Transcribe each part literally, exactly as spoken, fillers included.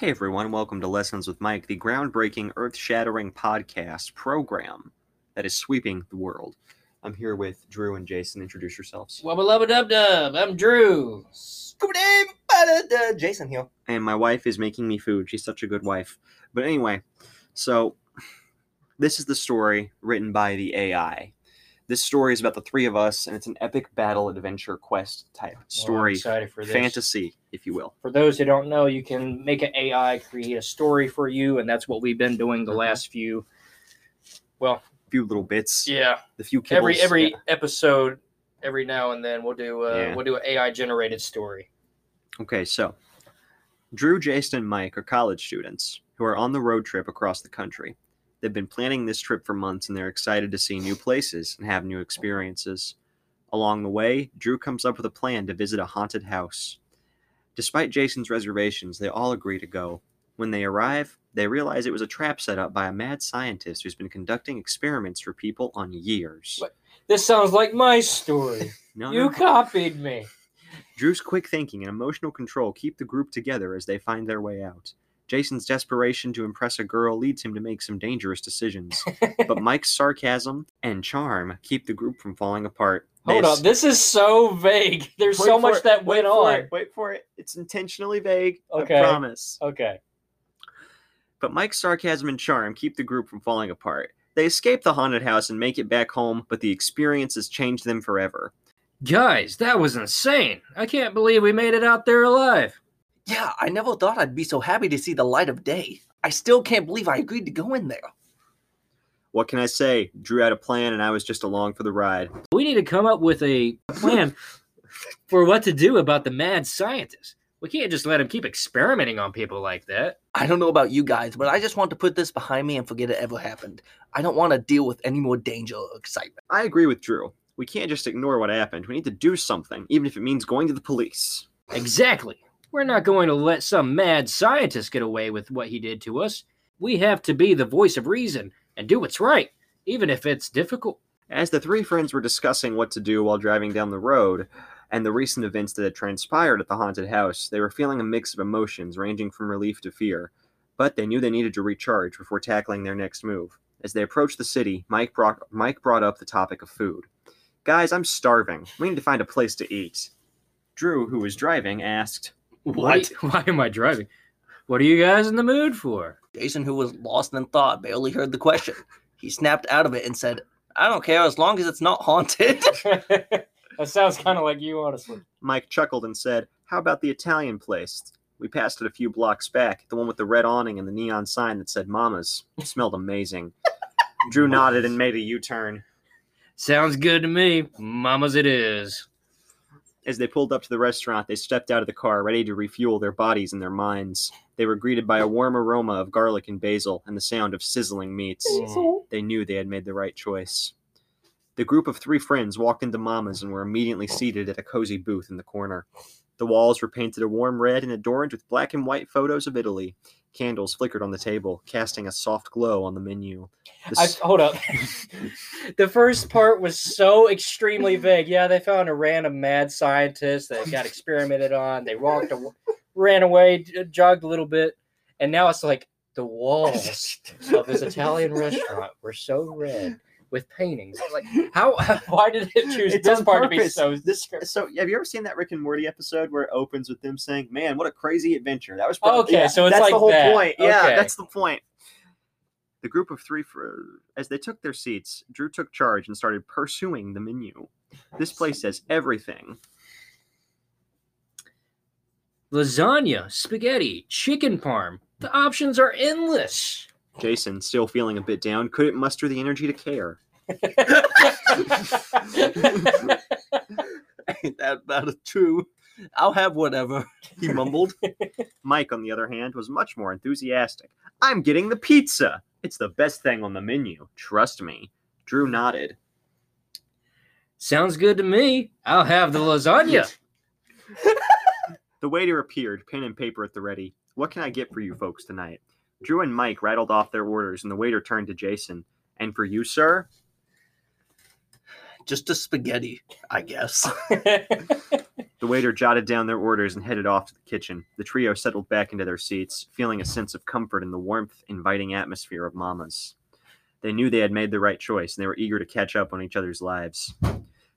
Hey everyone, welcome to Lessons with Mike, the groundbreaking, earth-shattering podcast program that is sweeping the world. I'm here with Drew and Jason. Introduce yourselves. Wubba lubba dub dub. I'm Drew. Jason here. And my wife is making me food. She's such a good wife. But anyway, so this is the story written by the A I. This story is about the three of us, and it's an epic battle adventure quest type story. Well, I'm excited for this. Fantasy, if you will. For those who don't know, you can make an A I create a story for you, and that's what we've been doing the mm-hmm. last few, well, few little bits. Yeah, the few kibbles. every every yeah. episode, every now and then we'll do uh, yeah. we'll do an A I generated story. Okay, so Drew, Jason, and Mike are college students who are on the road trip across the country. They've been planning this trip for months, and they're excited to see new places and have new experiences. Along the way, Drew comes up with a plan to visit a haunted house. Despite Jason's reservations, they all agree to go. When they arrive, they realize it was a trap set up by a mad scientist who's been conducting experiments for people on years. But this sounds like my story. no, you no. copied me. Drew's quick thinking and emotional control keep the group together as they find their way out. Jason's desperation to impress a girl leads him to make some dangerous decisions. But Mike's sarcasm and charm keep the group from falling apart. Hold on, this is so vague. There's so much that went on. Wait for it. It's intentionally vague. Okay. I promise. Okay. But Mike's sarcasm and charm keep the group from falling apart. They escape the haunted house and make it back home, but the experience has changed them forever. Guys, that was insane. I can't believe we made it out there alive. Yeah, I never thought I'd be so happy to see the light of day. I still can't believe I agreed to go in there. What can I say? Drew had a plan, and I was just along for the ride. We need to come up with a plan for what to do about the mad scientist. We can't just let him keep experimenting on people like that. I don't know about you guys, but I just want to put this behind me and forget it ever happened. I don't want to deal with any more danger or excitement. I agree with Drew. We can't just ignore what happened. We need to do something, even if it means going to the police. Exactly. We're not going to let some mad scientist get away with what he did to us. We have to be the voice of reason and do what's right, even if it's difficult. As the three friends were discussing what to do while driving down the road and the recent events that had transpired at the haunted house, they were feeling a mix of emotions ranging from relief to fear, but they knew they needed to recharge before tackling their next move. As they approached the city, Mike brought, Mike brought up the topic of food. Guys, I'm starving. We need to find a place to eat. Drew, who was driving, asked... What? Why, why am I driving? What are you guys in the mood for? Jason, who was lost in thought, barely heard the question. He snapped out of it and said, I don't care as long as it's not haunted. That sounds kind of like you, honestly. Mike chuckled and said, how about the Italian place? We passed it a few blocks back, the one with the red awning and the neon sign that said Mama's. It smelled amazing. Drew nodded and made a U-turn. Sounds good to me. Mama's it is. As they pulled up to the restaurant, they stepped out of the car, ready to refuel their bodies and their minds. They were greeted by a warm aroma of garlic and basil and the sound of sizzling meats. Basil. They knew they had made the right choice. The group of three friends walked into Mama's and were immediately seated at a cozy booth in the corner. The walls were painted a warm red and adorned with black and white photos of Italy. Candles flickered on the table, casting a soft glow on the menu. The s- I, hold up. The first part was so extremely vague. Yeah, they found a random mad scientist that got experimented on. They walked, a- ran away, jogged a little bit. And now it's like the walls of this Italian restaurant were so red with paintings. Like, how? Why did it choose it this part purpose. to be so descriptive? So, have you ever seen that Rick and Morty episode where it opens with them saying, "Man, what a crazy adventure"? That was probably, okay. Yeah, so it's that's like the whole that. point. Okay. Yeah, that's the point. The group of three, as they took their seats, Drew took charge and started pursuing the menu. This place has everything: lasagna, spaghetti, chicken parm. The options are endless. Jason, still feeling a bit down, couldn't muster the energy to care. Ain't that about true? I'll have whatever, he mumbled. Mike, on the other hand, was much more enthusiastic. I'm getting the pizza. It's the best thing on the menu. Trust me. Drew nodded. Sounds good to me. I'll have the lasagna. The waiter appeared, pen and paper at the ready. What can I get for you folks tonight? Drew and Mike rattled off their orders, and the waiter turned to Jason. And for you, sir? Just a spaghetti, I guess. The waiter jotted down their orders and headed off to the kitchen. The trio settled back into their seats, feeling a sense of comfort in the warmth, inviting atmosphere of Mama's. They knew they had made the right choice, and they were eager to catch up on each other's lives.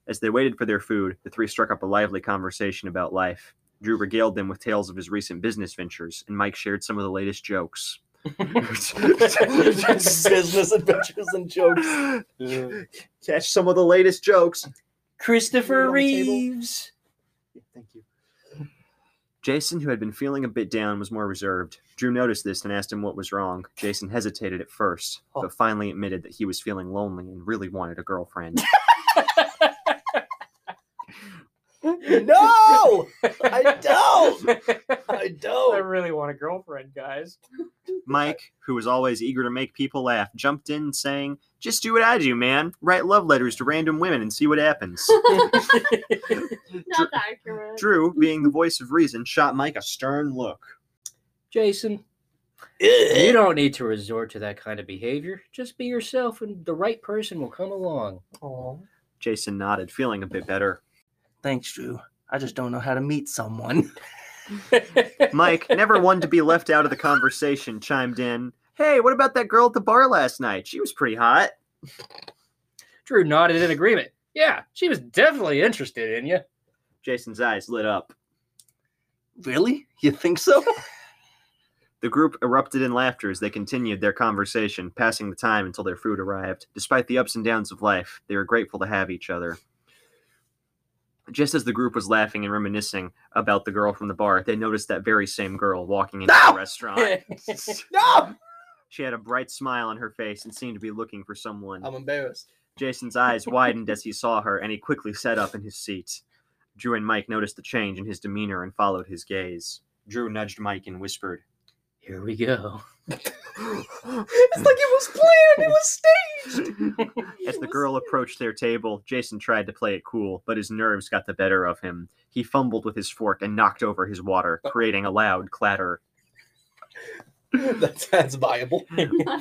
As they waited for their food, the three struck up a lively conversation about life. Drew regaled them with tales of his recent business ventures, and Mike shared some of the latest jokes. Business adventures and jokes. Yeah. Catch some of the latest jokes. Christopher Reeves. Yeah, thank you. Jason, who had been feeling a bit down, was more reserved. Drew noticed this and asked him what was wrong. Jason hesitated at first, oh. but finally admitted that he was feeling lonely and really wanted a girlfriend. No! I don't! I don't! I really want a girlfriend, guys. Mike, who was always eager to make people laugh, jumped in saying, "Just do what I do, man. Write love letters to random women and see what happens." Not accurate. Drew, being the voice of reason, shot Mike a stern look. Jason, you don't need to resort to that kind of behavior. Just be yourself and the right person will come along. Aww. Jason nodded, feeling a bit better. Thanks, Drew. I just don't know how to meet someone. Mike, never one to be left out of the conversation, chimed in. Hey, what about that girl at the bar last night? She was pretty hot. Drew nodded in agreement. Yeah, she was definitely interested in you. Jason's eyes lit up. Really? You think so? The group erupted in laughter as they continued their conversation, passing the time until their food arrived. Despite the ups and downs of life, they were grateful to have each other. Just as the group was laughing and reminiscing about the girl from the bar, they noticed that very same girl walking into no! the restaurant. No! She had a bright smile on her face and seemed to be looking for someone. I'm embarrassed. Jason's eyes widened as he saw her, and he quickly sat up in his seat. Drew and Mike noticed the change in his demeanor and followed his gaze. Drew nudged Mike and whispered, "Here we go." It's like it was planned, it was staged. As the girl approached their table, Jason tried to play it cool, but his nerves got the better of him. He fumbled with his fork and knocked over his water, creating a loud clatter. That's, that's viable.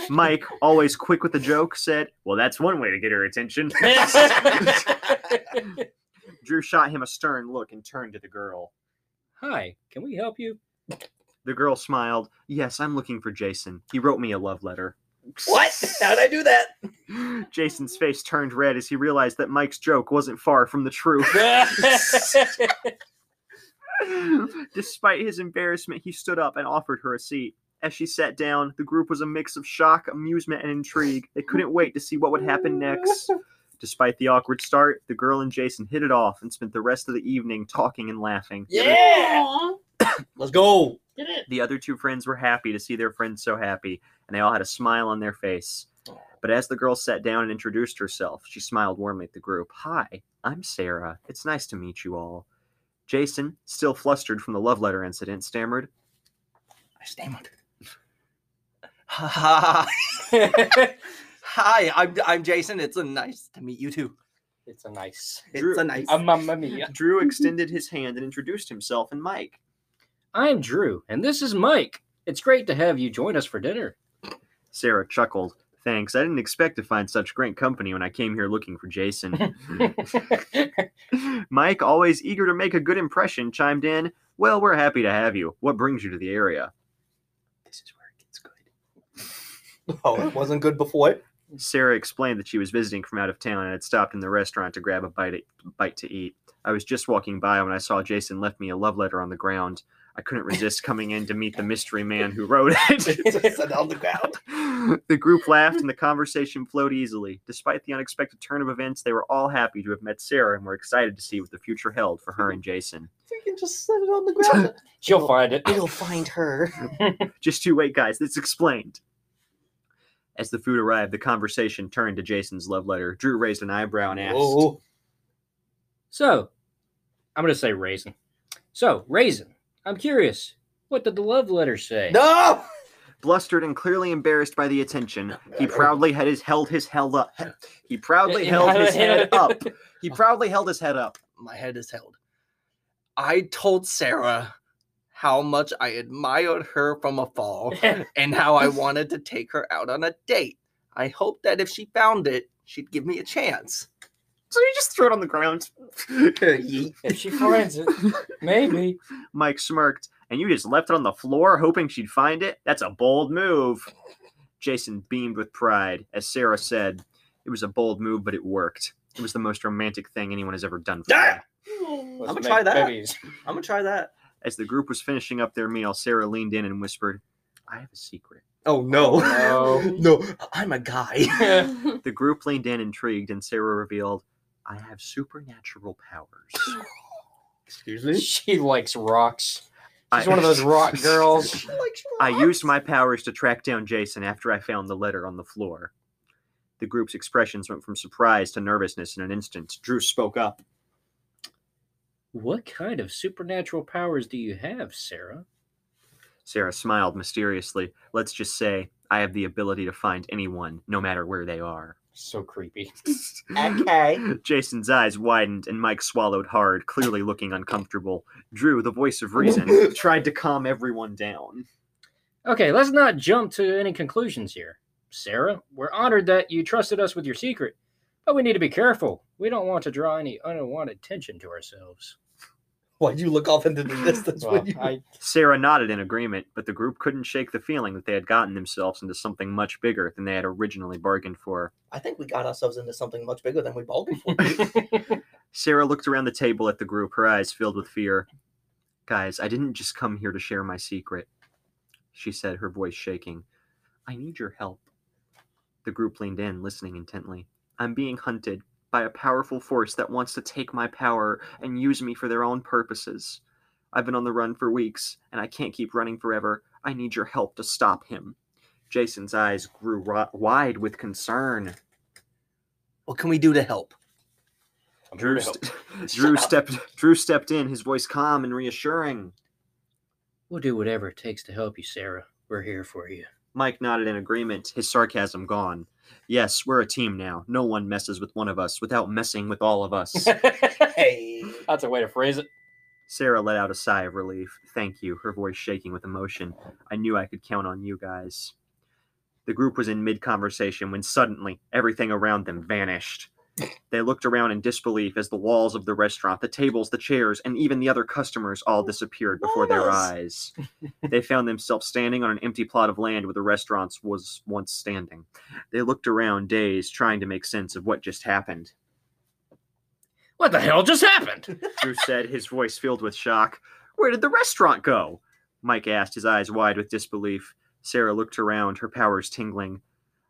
Mike, always quick with the joke, said, "Well, that's one way to get her attention." Drew shot him a stern look and turned to the girl. "Hi, can we help you?" The girl smiled. "Yes, I'm looking for Jason. He wrote me a love letter." What? How'd I do that? Jason's face turned red as he realized that Mike's joke wasn't far from the truth. Despite his embarrassment, he stood up and offered her a seat. As she sat down, the group was a mix of shock, amusement, and intrigue. They couldn't wait to see what would happen next. Despite the awkward start, the girl and Jason hit it off and spent the rest of the evening talking and laughing. Yeah! Let's go! Get it. The other two friends were happy to see their friends so happy, and they all had a smile on their face. But as the girl sat down and introduced herself, she smiled warmly at the group. "Hi, I'm Sarah. It's nice to meet you all." Jason, still flustered from the love letter incident, stammered. I stammered. Hi. Hi, I'm I'm Jason. It's a nice to meet you too. It's a nice. Drew, it's a nice. A mamma mia. Drew extended his hand and introduced himself and Mike. "I'm Drew, and this is Mike. It's great to have you join us for dinner." Sarah chuckled. "Thanks. I didn't expect to find such great company when I came here looking for Jason." Mike, always eager to make a good impression, chimed in. "Well, we're happy to have you. What brings you to the area?" This is where it gets good. Oh, it wasn't good before? Sarah explained that she was visiting from out of town and had stopped in the restaurant to grab a bite, bite to eat. "I was just walking by when I saw Jason left me a love letter on the ground. I couldn't resist coming in to meet the mystery man who wrote it." Just on the ground. The group laughed and the conversation flowed easily. Despite the unexpected turn of events, they were all happy to have met Sarah and were excited to see what the future held for her and Jason. You can just set it on the ground. She'll find it. It'll find her. Just you wait, guys. It's explained. As the food arrived, the conversation turned to Jason's love letter. Drew raised an eyebrow and asked, Whoa. So, I'm going to say raisin. So, raisin. I'm curious, what did the love letter say? No! Blustered and clearly embarrassed by the attention, he proudly had his held his held up. He proudly held his head up. He proudly held his head up. My head is held. I told Sarah how much I admired her from afar and how I wanted to take her out on a date. I hoped that if she found it, she'd give me a chance. So you just throw it on the ground. If she finds it, maybe. Mike smirked, and you just left it on the floor hoping she'd find it? That's a bold move. Jason beamed with pride. As Sarah said, it was a bold move, but it worked. It was the most romantic thing anyone has ever done for ah! me. I'm going to try that. Babies. I'm going to try that. As the group was finishing up their meal, Sarah leaned in and whispered, I have a secret. Oh, no. Oh, no. no, I'm a guy. The group leaned in, intrigued, and Sarah revealed, I have supernatural powers. Excuse me? She likes rocks. She's I, one of those rock girls. She likes rocks. I used my powers to track down Jason after I found the letter on the floor. The group's expressions went from surprise to nervousness in an instant. Drew spoke up. What kind of supernatural powers do you have, Sarah? Sarah smiled mysteriously. Let's just say I have the ability to find anyone, no matter where they are. So creepy. Okay. Jason's eyes widened, and Mike swallowed hard, clearly looking uncomfortable. Drew, the voice of reason, tried to calm everyone down. Okay, let's not jump to any conclusions here. Sarah, we're honored that you trusted us with your secret, but we need to be careful. We don't want to draw any unwanted attention to ourselves. Why'd you look off into the distance? Well, when you... I... Sarah nodded in agreement, but the group couldn't shake the feeling that they had gotten themselves into something much bigger than they had originally bargained for. I think we got ourselves into something much bigger than we bargained for. Sarah looked around the table at the group, her eyes filled with fear. Guys, I didn't just come here to share my secret, she said, her voice shaking. I need your help. The group leaned in, listening intently. I'm being hunted by a powerful force that wants to take my power and use me for their own purposes. I've been on the run for weeks, and I can't keep running forever. I need your help to stop him. Jason's eyes grew wide with concern. What can we do to help? Drew, to help. St- Drew, stepped, Drew stepped in, his voice calm and reassuring. We'll do whatever it takes to help you, Sarah. We're here for you. Mike nodded in agreement, his sarcasm gone. Yes, we're a team now. No one messes with one of us without messing with all of us. Hey, that's a way to phrase it. Sarah let out a sigh of relief. Thank you, her voice shaking with emotion. I knew I could count on you guys. The group was in mid-conversation when suddenly everything around them vanished. They looked around in disbelief as the walls of the restaurant, the tables, the chairs, and even the other customers all disappeared before what? their eyes. They found themselves standing on an empty plot of land where the restaurant was once standing. They looked around, dazed, trying to make sense of what just happened. What the hell just happened? Drew said, his voice filled with shock. Where did the restaurant go? Mike asked, his eyes wide with disbelief. Sarah looked around, her powers tingling.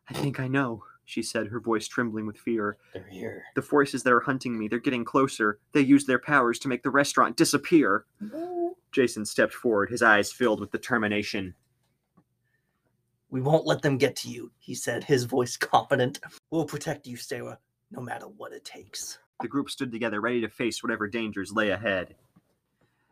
I think I know, she said, her voice trembling with fear. They're here. The forces that are hunting me, they're getting closer. They use their powers to make the restaurant disappear. No. Jason stepped forward, his eyes filled with determination. We won't let them get to you, he said, his voice confident. We'll protect you, Sarah, no matter what it takes. The group stood together, ready to face whatever dangers lay ahead.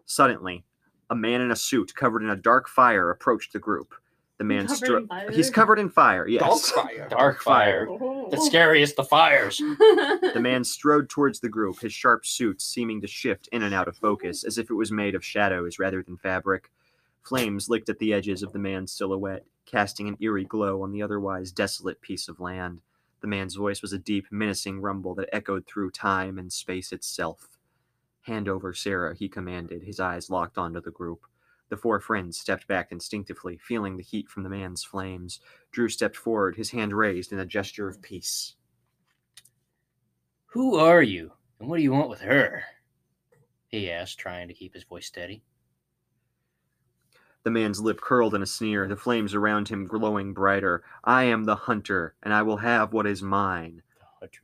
Suddenly, a man in a suit covered in a dark fire approached the group. The man struck. He's covered in fire, yes. Dark fire. Dark fire. Oh. The scariest, the fires. The man strode towards the group, his sharp suit seeming to shift in and out of focus, as if it was made of shadows rather than fabric. Flames licked at the edges of the man's silhouette, casting an eerie glow on the otherwise desolate piece of land. The man's voice was a deep, menacing rumble that echoed through time and space itself. Hand over Sarah, he commanded, his eyes locked onto the group. The four friends stepped back instinctively, feeling the heat from the man's flames. Drew stepped forward, his hand raised in a gesture of peace. Who are you, and what do you want with her? He asked, trying to keep his voice steady. The man's lip curled in a sneer, the flames around him glowing brighter. I am the hunter, and I will have what is mine.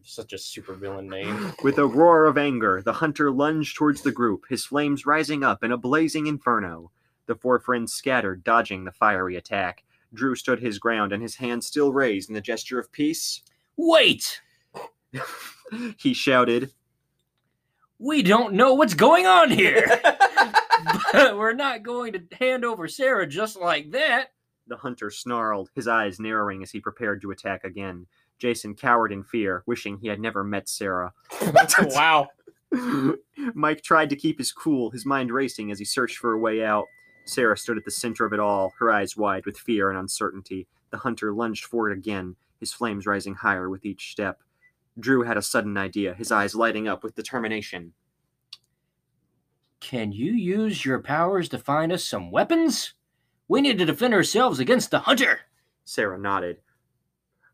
Such a supervillain name. With a roar of anger, the hunter lunged towards the group, his flames rising up in a blazing inferno. The four friends scattered, dodging the fiery attack. Drew stood his ground, and his hand still raised in the gesture of peace. Wait! He shouted. We don't know what's going on here! But we're not going to hand over Sarah just like that! The hunter snarled, his eyes narrowing as he prepared to attack again. Jason cowered in fear, wishing he had never met Sarah. Wow. Mike tried to keep his cool, his mind racing as he searched for a way out. Sarah stood at the center of it all, her eyes wide with fear and uncertainty. The hunter lunged forward again, his flames rising higher with each step. Drew had a sudden idea, his eyes lighting up with determination. Can you use your powers to find us some weapons? We need to defend ourselves against the hunter. Sarah nodded,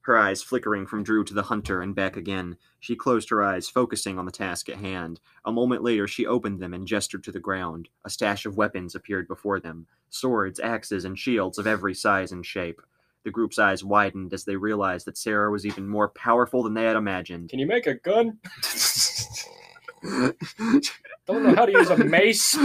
her eyes flickering from Drew to the hunter and back again. She closed her eyes, focusing on the task at hand. A moment later, she opened them and gestured to the ground. A stash of weapons appeared before them, swords, axes, and shields of every size and shape. The group's eyes widened as they realized that Sarah was even more powerful than they had imagined. Can you make a gun? Don't know how to use a mace.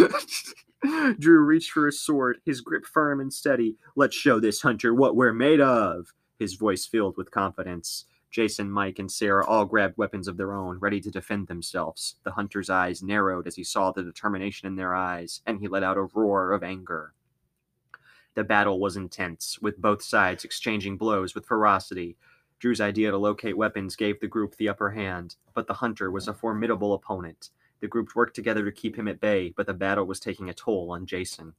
Drew reached for his sword, his grip firm and steady. Let's show this hunter what we're made of. His voice filled with confidence. Jason, Mike, and Sarah all grabbed weapons of their own, ready to defend themselves. The hunter's eyes narrowed as he saw the determination in their eyes, and he let out a roar of anger. The battle was intense, with both sides exchanging blows with ferocity. Drew's idea to locate weapons gave the group the upper hand, but the hunter was a formidable opponent. The group worked together to keep him at bay, but the battle was taking a toll on Jason.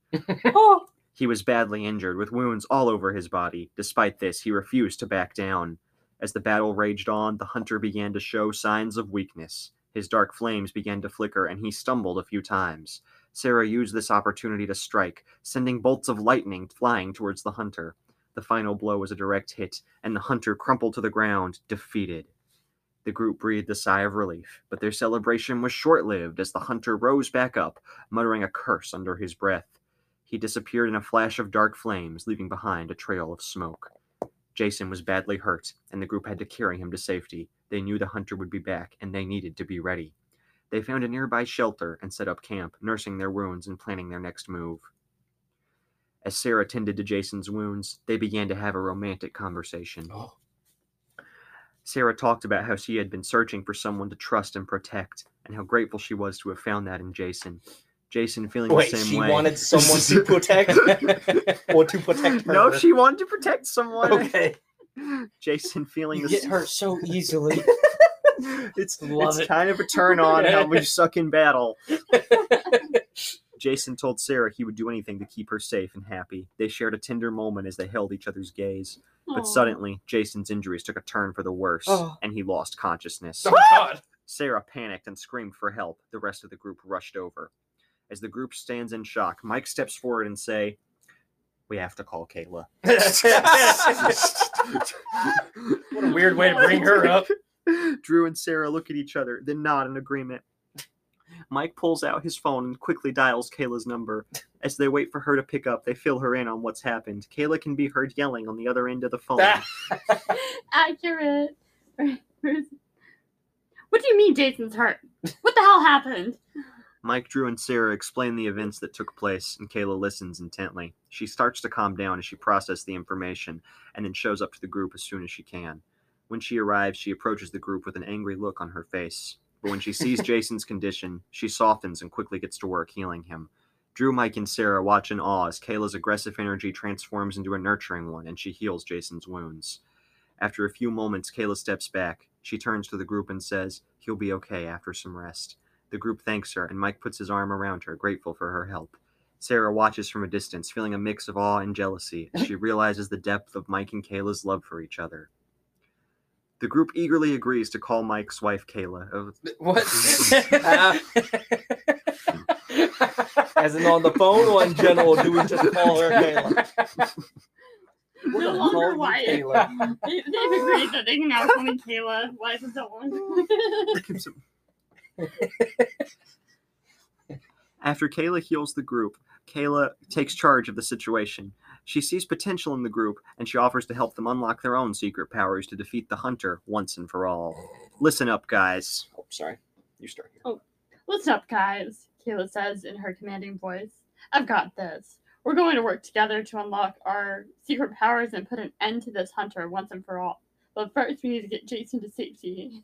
Oh! He was badly injured, with wounds all over his body. Despite this, he refused to back down. As the battle raged on, the hunter began to show signs of weakness. His dark flames began to flicker, and he stumbled a few times. Sarah used this opportunity to strike, sending bolts of lightning flying towards the hunter. The final blow was a direct hit, and the hunter crumpled to the ground, defeated. The group breathed a sigh of relief, but their celebration was short-lived as the hunter rose back up, muttering a curse under his breath. He disappeared in a flash of dark flames, leaving behind a trail of smoke. Jason was badly hurt, and the group had to carry him to safety. They knew the hunter would be back, and they needed to be ready. They found a nearby shelter and set up camp, nursing their wounds and planning their next move. As Sarah tended to Jason's wounds, they began to have a romantic conversation. Oh. Sarah talked about how she had been searching for someone to trust and protect, and how grateful she was to have found that in Jason. Jason feeling Wait, the same she way. She wanted someone to protect or to protect her. No, she wanted to protect someone. Okay. Jason feeling you the get s- hurt so easily. It's Love it's it. Kind of a turn on how we suck in battle. Jason told Sarah he would do anything to keep her safe and happy. They shared a tender moment as they held each other's gaze. Aww. But suddenly, Jason's injuries took a turn for the worse, oh. and he lost consciousness. Oh, God. Sarah panicked and screamed for help. The rest of the group rushed over. As the group stands in shock, Mike steps forward and say, "We have to call Kayla." What a weird way to bring her up. Drew and Sarah look at each other, then nod in agreement. Mike pulls out his phone and quickly dials Kayla's number. As they wait for her to pick up, they fill her in on what's happened. Kayla can be heard yelling on the other end of the phone. Accurate. What do you mean Jason's hurt? What the hell happened? Mike, Drew, and Sarah explain the events that took place, and Kayla listens intently. She starts to calm down as she processes the information, and then shows up to the group as soon as she can. When she arrives, she approaches the group with an angry look on her face. But when she sees Jason's condition, she softens and quickly gets to work healing him. Drew, Mike, and Sarah watch in awe as Kayla's aggressive energy transforms into a nurturing one, and she heals Jason's wounds. After a few moments, Kayla steps back. She turns to the group and says, "He'll be okay after some rest." The group thanks her, and Mike puts his arm around her, grateful for her help. Sarah watches from a distance, feeling a mix of awe and jealousy, as she realizes the depth of Mike and Kayla's love for each other. The group eagerly agrees to call Mike's wife Kayla. What? As in on the phone or in general, do we just call her Kayla? We're no longer wife. They've agreed that they can now call me Kayla, wife of someone. After Kayla heals the group, Kayla takes charge of the situation. She sees potential in the group, and she offers to help them unlock their own secret powers to defeat the hunter once and for all. Listen up, guys. Oh, sorry. You start here. Oh, listen up, guys, Kayla says in her commanding voice. I've got this. We're going to work together to unlock our secret powers and put an end to this hunter once and for all. But first, we need to get Jason to safety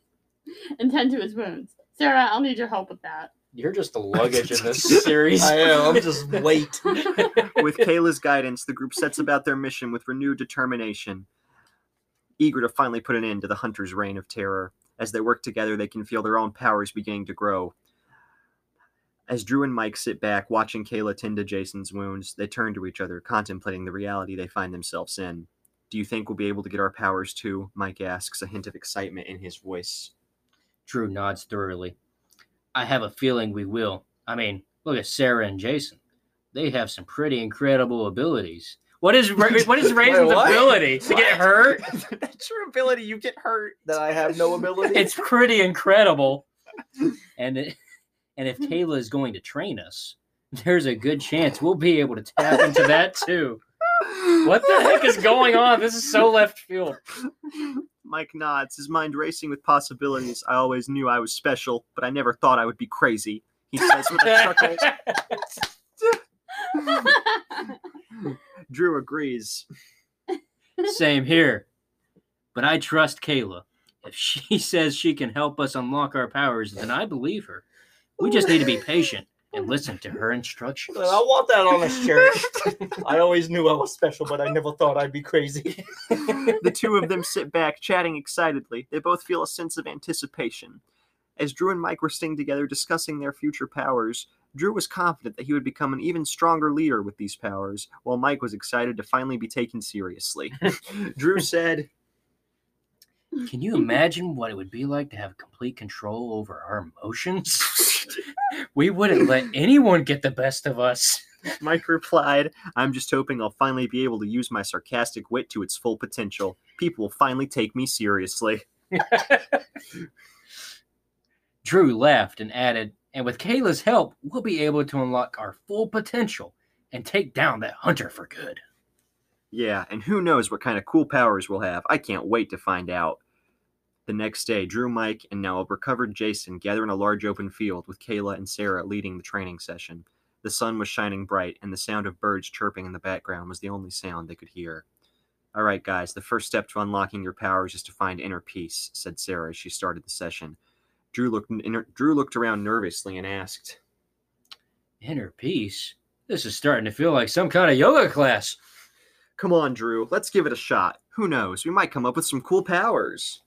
and tend to his wounds. Sarah, I'll need your help with that. You're just the luggage in this series. I am. I'm just weight. With Kayla's guidance, the group sets about their mission with renewed determination, eager to finally put an end to the hunter's reign of terror. As they work together, they can feel their own powers beginning to grow. As Drew and Mike sit back, watching Kayla tend to Jason's wounds, they turn to each other, contemplating the reality they find themselves in. Do you think we'll be able to get our powers too? Mike asks, a hint of excitement in his voice. Drew nods thoroughly. I have a feeling we will. I mean, look at Sarah and Jason. They have some pretty incredible abilities. What is what is Raisin's Wait, what? ability? To what? Get hurt? That's your ability. You get hurt. That I have no ability. It's pretty incredible. And it, and if Kayla is going to train us, there's a good chance we'll be able to tap into that too. What the heck is going on? This is so left field. Mike nods, his mind racing with possibilities. I always knew I was special, but I never thought I would be crazy. He says with a chuckle. Drew agrees. Same here. But I trust Kayla. If she says she can help us unlock our powers, then I believe her. We just need to be patient and listen to her instructions. I want that on a shirt. I always knew I was special, but I never thought I'd be crazy. The two of them sit back, chatting excitedly. They both feel a sense of anticipation. As Drew and Mike were sitting together discussing their future powers, Drew was confident that he would become an even stronger leader with these powers, while Mike was excited to finally be taken seriously. Drew said, can you imagine what it would be like to have complete control over our emotions? We wouldn't let anyone get the best of us. Mike replied, I'm just hoping I'll finally be able to use my sarcastic wit to its full potential. People will finally take me seriously. Drew laughed and added, and with Kayla's help, we'll be able to unlock our full potential and take down that hunter for good. Yeah, and who knows what kind of cool powers we'll have. I can't wait to find out. The next day, Drew, Mike, and now a recovered Jason gather in a large open field with Kayla and Sarah leading the training session. The sun was shining bright, and the sound of birds chirping in the background was the only sound they could hear. All right, guys, the first step to unlocking your powers is to find inner peace, said Sarah as she started the session. Drew looked, Drew looked around nervously and asked, inner peace? This is starting to feel like some kind of yoga class. Come on, Drew, let's give it a shot. Who knows? We might come up with some cool powers.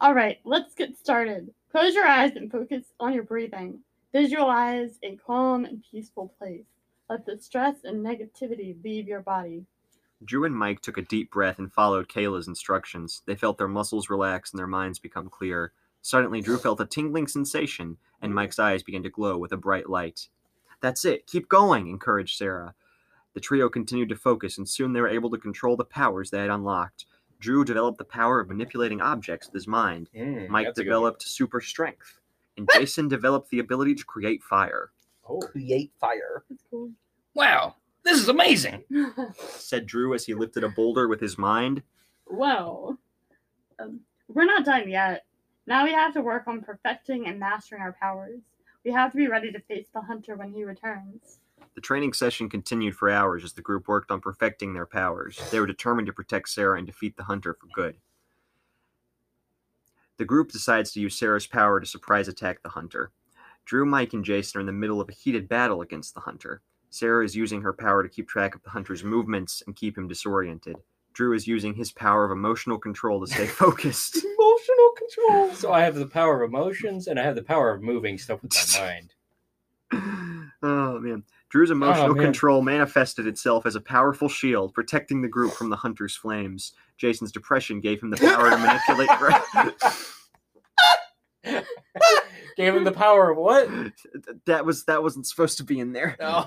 All right, let's get started. Close your eyes and focus on your breathing. Visualize a calm and peaceful place. Let the stress and negativity leave your body. Drew and Mike took a deep breath and followed Kayla's instructions. They felt their muscles relax and their minds become clear. Suddenly, Drew felt a tingling sensation, and Mike's eyes began to glow with a bright light. That's it. Keep going, encouraged Sarah. The trio continued to focus, and soon they were able to control the powers they had unlocked. Drew developed the power of manipulating objects with his mind. Mm, Mike developed super strength. And Jason developed the ability to create fire. Oh, create fire. That's cool. Wow, this is amazing, said Drew as he lifted a boulder with his mind. Wow. Um, we're not done yet. Now we have to work on perfecting and mastering our powers. We have to be ready to face the hunter when he returns. The training session continued for hours as the group worked on perfecting their powers. They were determined to protect Sarah and defeat the hunter for good. The group decides to use Sarah's power to surprise attack the hunter. Drew, Mike, and Jason are in the middle of a heated battle against the hunter. Sarah is using her power to keep track of the hunter's movements and keep him disoriented. Drew is using his power of emotional control to stay focused. Emotional control! So I have the power of emotions, and I have the power of moving stuff with my mind. Oh, man. Drew's emotional oh, control manifested itself as a powerful shield, protecting the group from the hunter's flames. Jason's depression gave him the power to manipulate... Gave him the power of what? That, was, that wasn't supposed to be in there. No.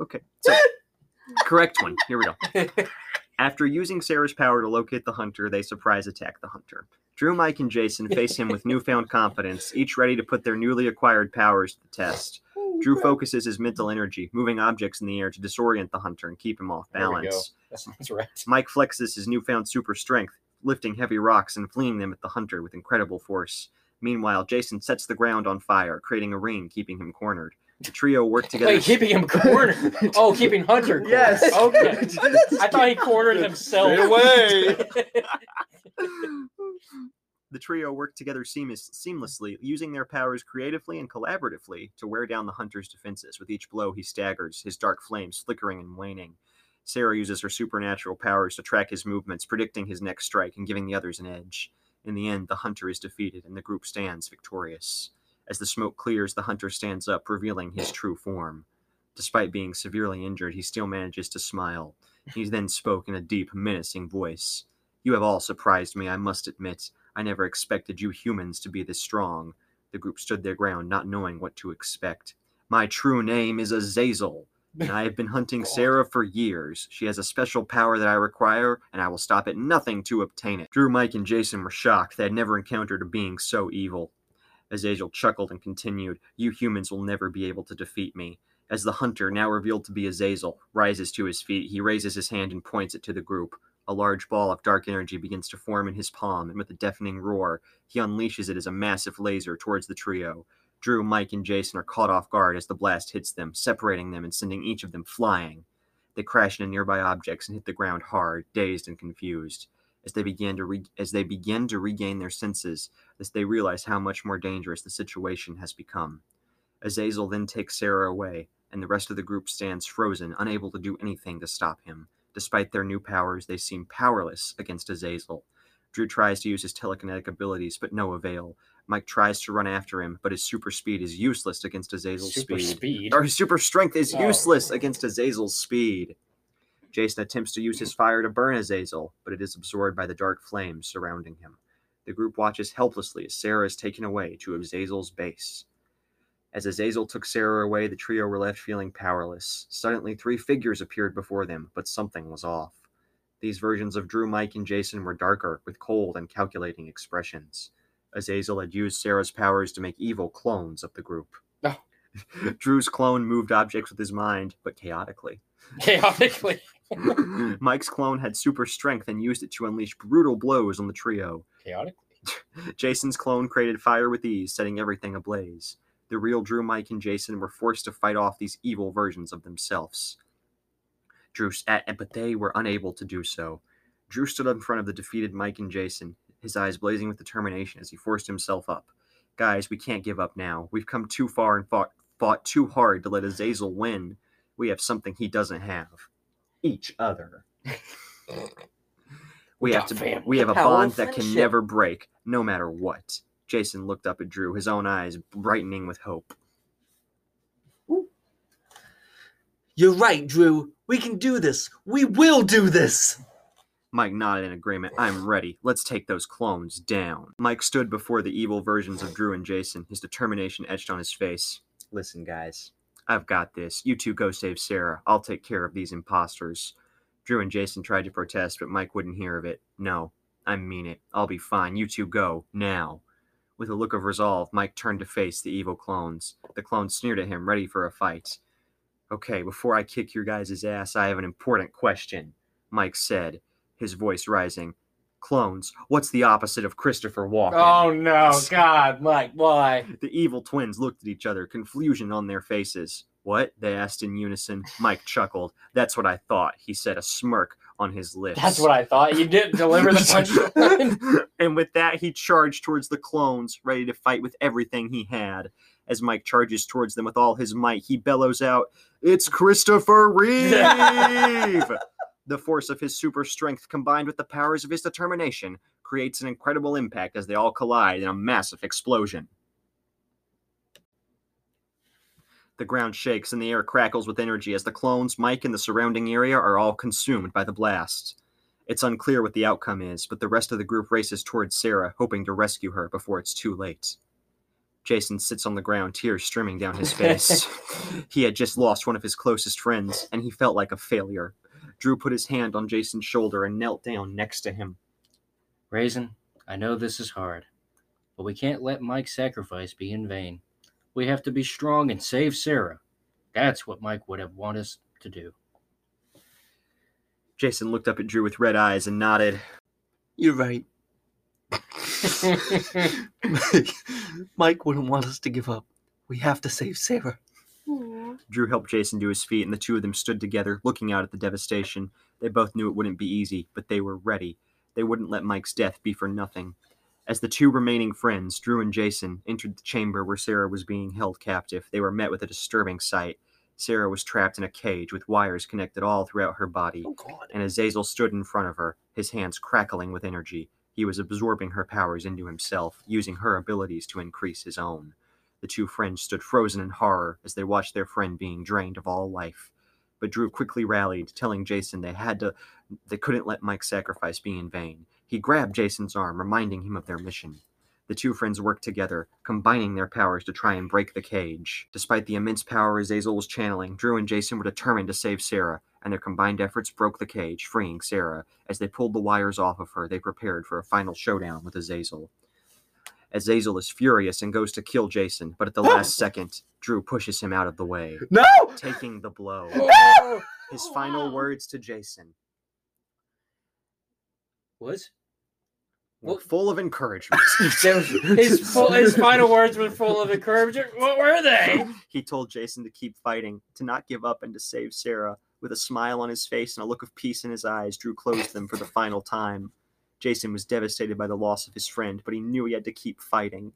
Okay. So, correct one. Here we go. After using Sarah's power to locate the hunter, they surprise attack the hunter. Drew, Mike, and Jason face him with newfound confidence, each ready to put their newly acquired powers to the test. Drew focuses his mental energy, moving objects in the air to disorient the hunter and keep him off balance. That sounds right. Mike flexes his newfound super strength, lifting heavy rocks and flinging them at the hunter with incredible force. Meanwhile, Jason sets the ground on fire, creating a ring, keeping him cornered. The trio worked together. Wait, keeping him cornered? Oh, keeping Hunter cornered. Yes. Okay. I thought he cornered himself. Straight away. The trio worked together seamless, seamlessly, using their powers creatively and collaboratively to wear down the hunter's defenses. With each blow, he staggers, his dark flames flickering and waning. Sarah uses her supernatural powers to track his movements, predicting his next strike and giving the others an edge. In the end, the hunter is defeated, and the group stands victorious. As the smoke clears, the hunter stands up, revealing his true form. Despite being severely injured, he still manages to smile. He then spoke in a deep, menacing voice. You have all surprised me, I must admit. I never expected you humans to be this strong. The group stood their ground, not knowing what to expect. My true name is Azazel, and I have been hunting Sarah for years. She has a special power that I require, and I will stop at nothing to obtain it. Drew, Mike, and Jason were shocked. They had never encountered a being so evil. Azazel chuckled and continued, You humans will never be able to defeat me. As the hunter, now revealed to be Azazel, rises to his feet, he raises his hand and points it to the group. A large ball of dark energy begins to form in his palm, and with a deafening roar, he unleashes it as a massive laser towards the trio. Drew, Mike, and Jason are caught off guard as the blast hits them, separating them and sending each of them flying. They crash into nearby objects and hit the ground hard, dazed and confused. As they began to re- as they begin to regain their senses, as they realize how much more dangerous the situation has become. Azazel then takes Sarah away, and the rest of the group stands frozen, unable to do anything to stop him. Despite their new powers, they seem powerless against Azazel. Drew tries to use his telekinetic abilities, but no avail. Mike tries to run after him, but his super speed is useless against Azazel's super speed. speed. Or his super strength is oh. useless against Azazel's speed. Jason attempts to use his fire to burn Azazel, but it is absorbed by the dark flames surrounding him. The group watches helplessly as Sarah is taken away to Azazel's base. As Azazel took Sarah away, the trio were left feeling powerless. Suddenly, three figures appeared before them, but something was off. These versions of Drew, Mike, and Jason were darker, with cold and calculating expressions. Azazel had used Sarah's powers to make evil clones of the group. Oh. Drew's clone moved objects with his mind, but chaotically. Chaotically. Mike's clone had super strength and used it to unleash brutal blows on the trio. Chaotically. Jason's clone created fire with ease, setting everything ablaze. The real Drew, Mike, and Jason were forced to fight off these evil versions of themselves. Drew, but they were unable to do so. Drew stood up in front of the defeated Mike and Jason, his eyes blazing with determination as he forced himself up. Guys, we can't give up now. We've come too far and fought, fought too hard to let Azazel win. We have something he doesn't have. Each other. We have to. We have a bond that can never break, no matter what. Jason looked up at Drew, his own eyes brightening with hope. Ooh. You're right, Drew. We can do this. We will do this. Mike nodded in agreement. I'm ready. Let's take those clones down. Mike stood before the evil versions of Drew and Jason, his determination etched on his face. Listen, guys. I've got this. You two go save Sarah. I'll take care of these imposters. Drew and Jason tried to protest, but Mike wouldn't hear of it. No, I mean it. I'll be fine. You two go. Now. With a look of resolve, Mike turned to face the evil clones. The clones sneered at him, ready for a fight. Okay, before I kick your guys' ass, I have an important question, Mike said, his voice rising. Clones, what's the opposite of Christopher Walken? Oh no, God, Mike, why? The evil twins looked at each other, confusion on their faces. What? They asked in unison. Mike chuckled. That's what I thought, he said, a smirk on his lips. That's what I thought. You didn't deliver the punchline. And with that, he charged towards the clones, ready to fight with everything he had. As Mike charges towards them with all his might, he bellows out, It's Christopher Reeve! The force of his super strength, combined with the powers of his determination, creates an incredible impact as they all collide in a massive explosion. The ground shakes and the air crackles with energy as the clones, Mike, and the surrounding area are all consumed by the blast. It's unclear what the outcome is, but the rest of the group races towards Sarah, hoping to rescue her before it's too late. Jason sits on the ground, tears streaming down his face. He had just lost one of his closest friends, and he felt like a failure. Drew put his hand on Jason's shoulder and knelt down next to him. Raisin, I know this is hard, but we can't let Mike's sacrifice be in vain. We have to be strong and save Sarah. That's what Mike would have wanted us to do. Jason looked up at Drew with red eyes and nodded. You're right. Mike, Mike wouldn't want us to give up. We have to save Sarah. Aww. Drew helped Jason to his feet, and the two of them stood together, looking out at the devastation. They both knew it wouldn't be easy, but they were ready. They wouldn't let Mike's death be for nothing. As the two remaining friends, Drew and Jason, entered the chamber where Sarah was being held captive, they were met with a disturbing sight. Sarah was trapped in a cage with wires connected all throughout her body, oh, God. And Azazel stood in front of her, his hands crackling with energy. He was absorbing her powers into himself, using her abilities to increase his own. The two friends stood frozen in horror as they watched their friend being drained of all life. but Drew quickly rallied, telling Jason they had to, they couldn't let Mike's sacrifice be in vain. He grabbed Jason's arm, reminding him of their mission. The two friends worked together, combining their powers to try and break the cage. Despite the immense power Azazel was channeling, Drew and Jason were determined to save Sarah, and their combined efforts broke the cage, freeing Sarah. As they pulled the wires off of her, they prepared for a final showdown with Azazel. Azazel is furious and goes to kill Jason, but at the last second, Drew pushes him out of the way. No! Taking the blow. No! His final words to Jason. What? Well, full of encouragement. his, full, his final words were full of encouragement. What were they? He told Jason to keep fighting, to not give up, and to save Sarah. With a smile on his face and a look of peace in his eyes, Drew closed them for the final time. Jason was devastated by the loss of his friend, but he knew he had to keep fighting.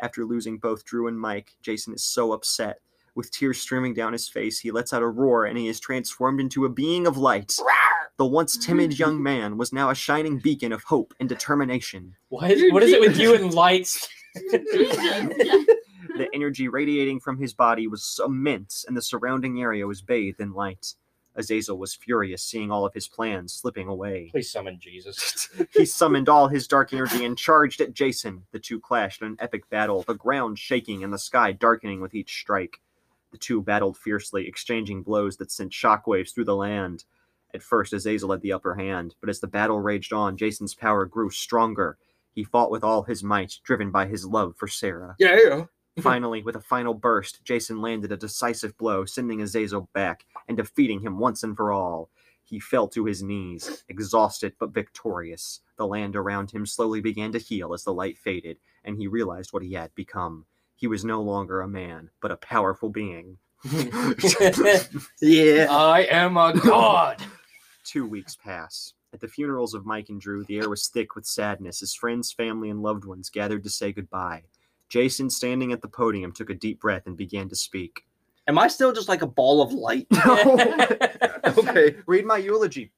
After losing both Drew and Mike, Jason is so upset. With tears streaming down his face, he lets out a roar, and he is transformed into a being of light. The once timid young man was now a shining beacon of hope and determination. What? What is it with you and lights? The energy radiating from his body was immense, and the surrounding area was bathed in light. Azazel was furious, seeing all of his plans slipping away. Please summon Jesus. He summoned all his dark energy and charged at Jason. The two clashed in an epic battle, the ground shaking and the sky darkening with each strike. The two battled fiercely, exchanging blows that sent shockwaves through the land. At first, Azazel had the upper hand, but as the battle raged on, Jason's power grew stronger. He fought with all his might, driven by his love for Sarah. Yeah, yeah. Finally, with a final burst, Jason landed a decisive blow, sending Azazel back and defeating him once and for all. He fell to his knees, exhausted but victorious. The land around him slowly began to heal as the light faded, and he realized what he had become. He was no longer a man, but a powerful being. Yeah. I am a god! Two weeks pass. At the funerals of Mike and Drew, the air was thick with sadness as friends, family, and loved ones gathered to say goodbye. Jason, standing at the podium, took a deep breath and began to speak. Am I still just like a ball of light? No. Okay, read my eulogy.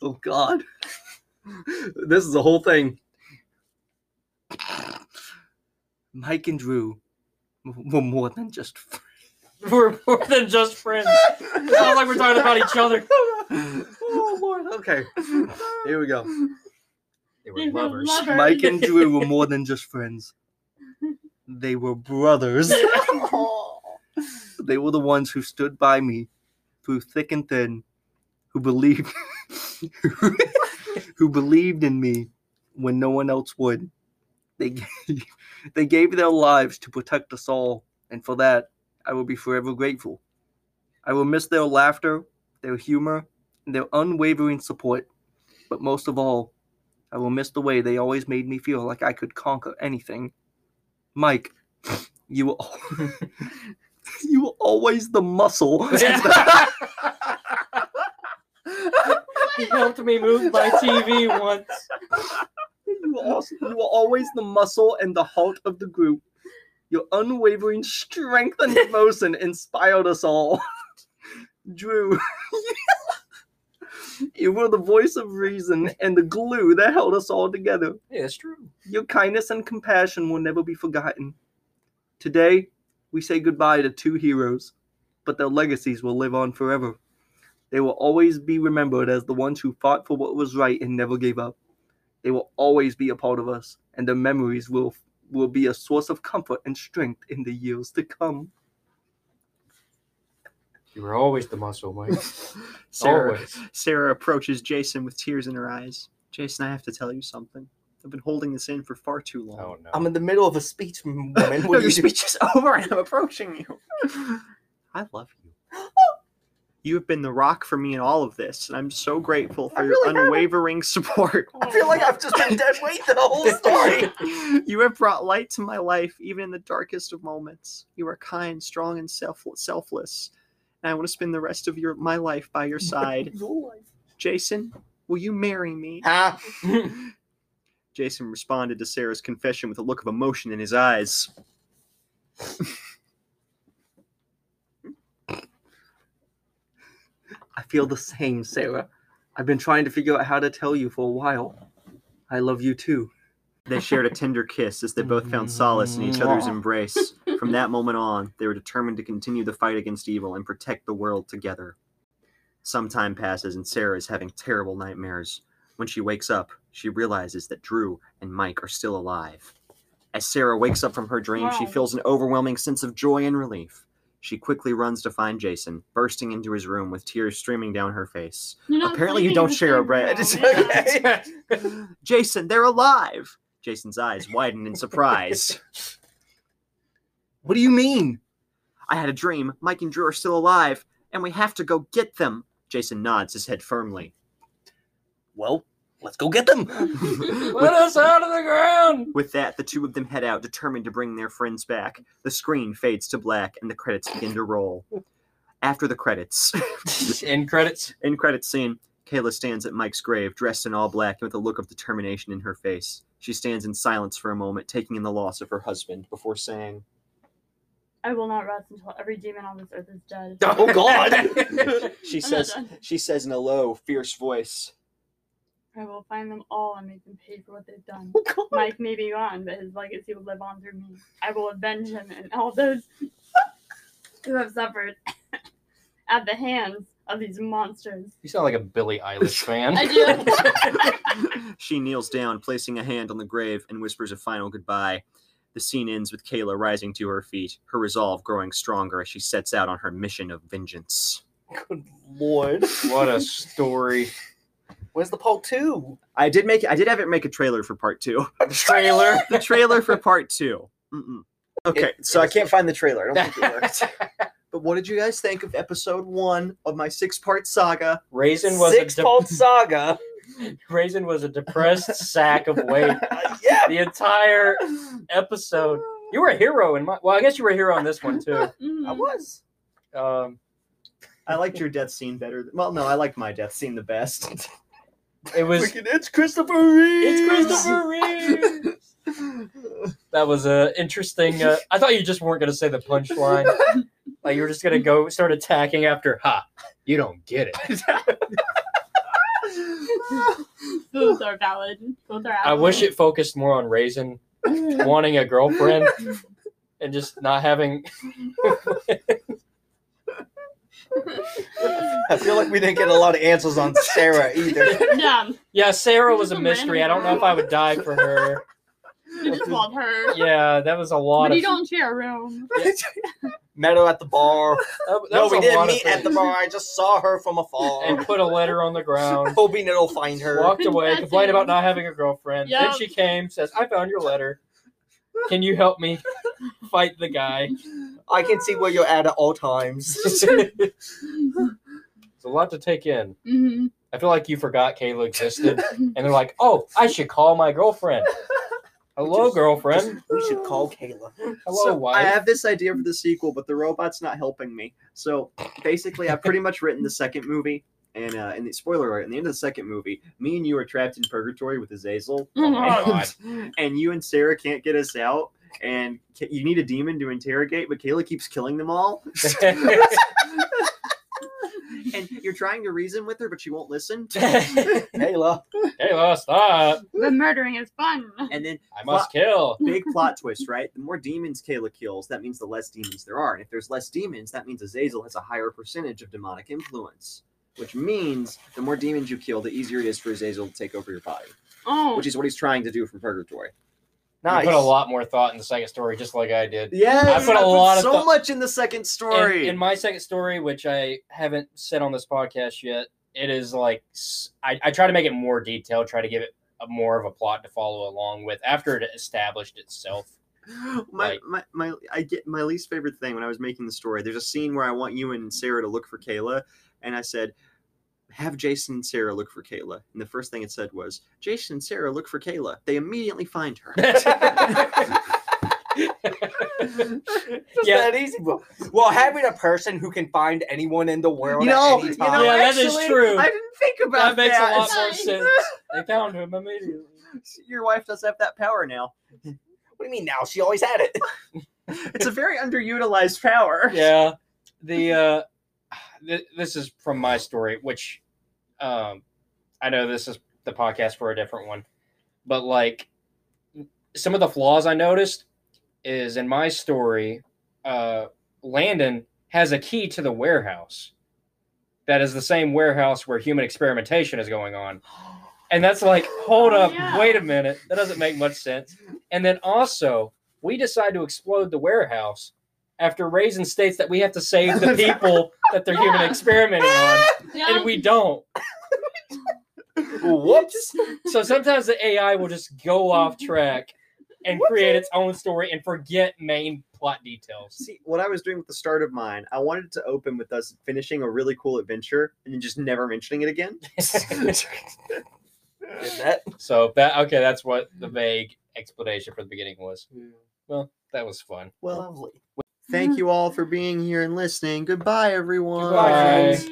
Oh, God. This is the whole thing. Mike and Drew were more than just friends. We're more than just friends. It's not like we're talking about each other. Oh, Lord. Okay, here we go. They were, they were lovers. lovers. Mike and Drew were more than just friends. They were brothers. They were the ones who stood by me through thick and thin, who believed who believed in me when no one else would. They gave, they gave their lives to protect us all, and for that, I will be forever grateful. I will miss their laughter, their humor, and their unwavering support, but most of all, I will miss the way they always made me feel like I could conquer anything. Mike, you were, al- you were always the muscle. You helped me move my T V once. You were, also, you were always the muscle and the heart of the group. Your unwavering strength and devotion inspired us all. Drew. You were the voice of reason and the glue that held us all together. Yeah, it's true. Your kindness and compassion will never be forgotten. Today, we say goodbye to two heroes, but their legacies will live on forever. They will always be remembered as the ones who fought for what was right and never gave up. They will always be a part of us, and their memories will will be a source of comfort and strength in the years to come. You were always the muscle, Mike. Sarah, always. Sarah approaches Jason with tears in her eyes. Jason, I have to tell you something. I've been holding this in for far too long. Oh, no. I'm in the middle of a speech, woman. No, your speech is over and I'm approaching you. I love you. You have been the rock for me in all of this, and I'm so grateful for really your unwavering haven't. support. I feel like I've just been dead weight to the whole story. You have brought light to my life, even in the darkest of moments. You are kind, strong, and self- selfless. And I want to spend the rest of your my life by your side. Your life. Jason, will you marry me? Ah. Jason responded to Sarah's confession with a look of emotion in his eyes. I feel the same, Sarah. I've been trying to figure out how to tell you for a while. I love you too. They shared a tender kiss as they both found solace in each other's embrace. From that moment on, they were determined to continue the fight against evil and protect the world together. Some time passes and Sarah is having terrible nightmares. When she wakes up, she realizes that Drew and Mike are still alive. As Sarah wakes up from her dream, yeah. she feels an overwhelming sense of joy and relief. She quickly runs to find Jason, bursting into his room with tears streaming down her face. Apparently you don't share a bread. Okay. Jason, they're alive! Jason's eyes widen in surprise. What do you mean? I had a dream. Mike and Drew are still alive, and we have to go get them. Jason nods his head firmly. Well, let's go get them. Let us out of the ground. With that, the two of them head out, determined to bring their friends back. The screen fades to black, and the credits begin to roll. After the credits. End credits? End credits scene. Kayla stands at Mike's grave, dressed in all black and with a look of determination in her face. She stands in silence for a moment, taking in the loss of her husband, before saying, I will not rest until every demon on this earth is dead. Oh, God! she says. She says in a low, fierce voice, I will find them all and make them pay for what they've done. Oh, God. Mike may be gone, but his legacy will live on through me. I will avenge him and all those who have suffered at the hands of these monsters. You sound like a Billie Eilish fan. I do. She kneels down, placing a hand on the grave, and whispers a final goodbye. The scene ends with Kayla rising to her feet, her resolve growing stronger as she sets out on her mission of vengeance. Good Lord. What a story. Where's the part two? I did make I did have it make a trailer for part two. A trailer? The trailer for part two. Mm-mm. Okay, it, so it was... I can't find the trailer. I don't think it worked. But what did you guys think of episode one of my six-part saga? Raisin was Six-part de- saga. Raisin was a depressed sack of weight. Yeah. The entire episode. You were a hero in my... Well, I guess you were a hero in this one, too. Mm-hmm. I was. Um, I liked your death scene better. Th- well, no, I liked my death scene the best. It was... Freaking, it's Christopher Reeves! It's Christopher Reeves! That was an interesting... Uh, I thought you just weren't going to say the punchline. Like, you were just going to go start attacking after, ha, you don't get it. Those are valid. Those are I wish it focused more on Raisin wanting a girlfriend and just not having. I feel like we didn't get a lot of answers on Sarah either. Yeah, yeah. Sarah was a mystery. I don't know if I would die for her. You just love her. Yeah, that was a lot. But of... you don't share a room. Yeah. Met her at the bar. That, that no, we didn't meet at the bar. I just saw her from afar. And put a letter on the ground. Hoping it'll find her. Walked away, complained about not having a girlfriend. Yep. Then she came, says, I found your letter. Can you help me fight the guy? I can see where you're at at all times. It's a lot to take in. Mm-hmm. I feel like you forgot Kayla existed. And they're like, oh, I should call my girlfriend. Hello, just, girlfriend. Just, we should call Kayla. Hello, so, wife. I have this idea for the sequel, but the robot's not helping me. So, basically, I've pretty much written the second movie. And uh, in the spoiler alert, in the end of the second movie, me and you are trapped in purgatory with Azazel. Oh, my God. And you and Sarah can't get us out. And you need a demon to interrogate, but Kayla keeps killing them all. And you're trying to reason with her, but she won't listen. Kayla. Kayla, stop. The murdering is fun. And then I must plot, kill. Big plot twist, right? The more demons Kayla kills, that means the less demons there are. And if there's less demons, that means Azazel has a higher percentage of demonic influence. Which means the more demons you kill, the easier it is for Azazel to take over your body. Oh. Which is what he's trying to do from Purgatory. Nice. You put a lot more thought in the second story, just like I did. Yeah, I put a I put lot of so th- much in the second story. In, in my second story, which I haven't said on this podcast yet, it is like I, I try to make it more detailed, try to give it a, more of a plot to follow along with after it established itself. My like, my my I get my least favorite thing when I was making the story. There's a scene where I want you and Sarah to look for Kayla, and I said, have Jason and Sarah look for Kayla. And the first thing it said was, Jason and Sarah look for Kayla. They immediately find her. Just yeah. that easy. Well, having a person who can find anyone in the world you know, at any time. You know, yeah, actually, that is true. I didn't think about that. That makes that. a lot more sense. They found him immediately. Your wife does have that power now. What do you mean now? She always had it. It's a very underutilized power. Yeah. The, uh, This is from my story, which um, I know this is the podcast for a different one, but like some of the flaws I noticed is in my story, uh, Landon has a key to the warehouse. That is the same warehouse where human experimentation is going on. And that's like, hold up, oh, yeah. wait a minute. That doesn't make much sense. And then also, we decide to explode the warehouse after Raisin states that we have to save the people that they're yeah. human experimenting on. Yeah. And we don't. Whoops. So sometimes the A I will just go off track and What's create it? its own story and forget main plot details. See, what I was doing with the start of mine, I wanted it to open with us finishing a really cool adventure and then just never mentioning it again. Did that. So that okay, that's what the vague explanation for the beginning was. Yeah. Well, that was fun. Well, lovely. Thank you all for being here and listening. Goodbye, everyone. Goodbye. Bye.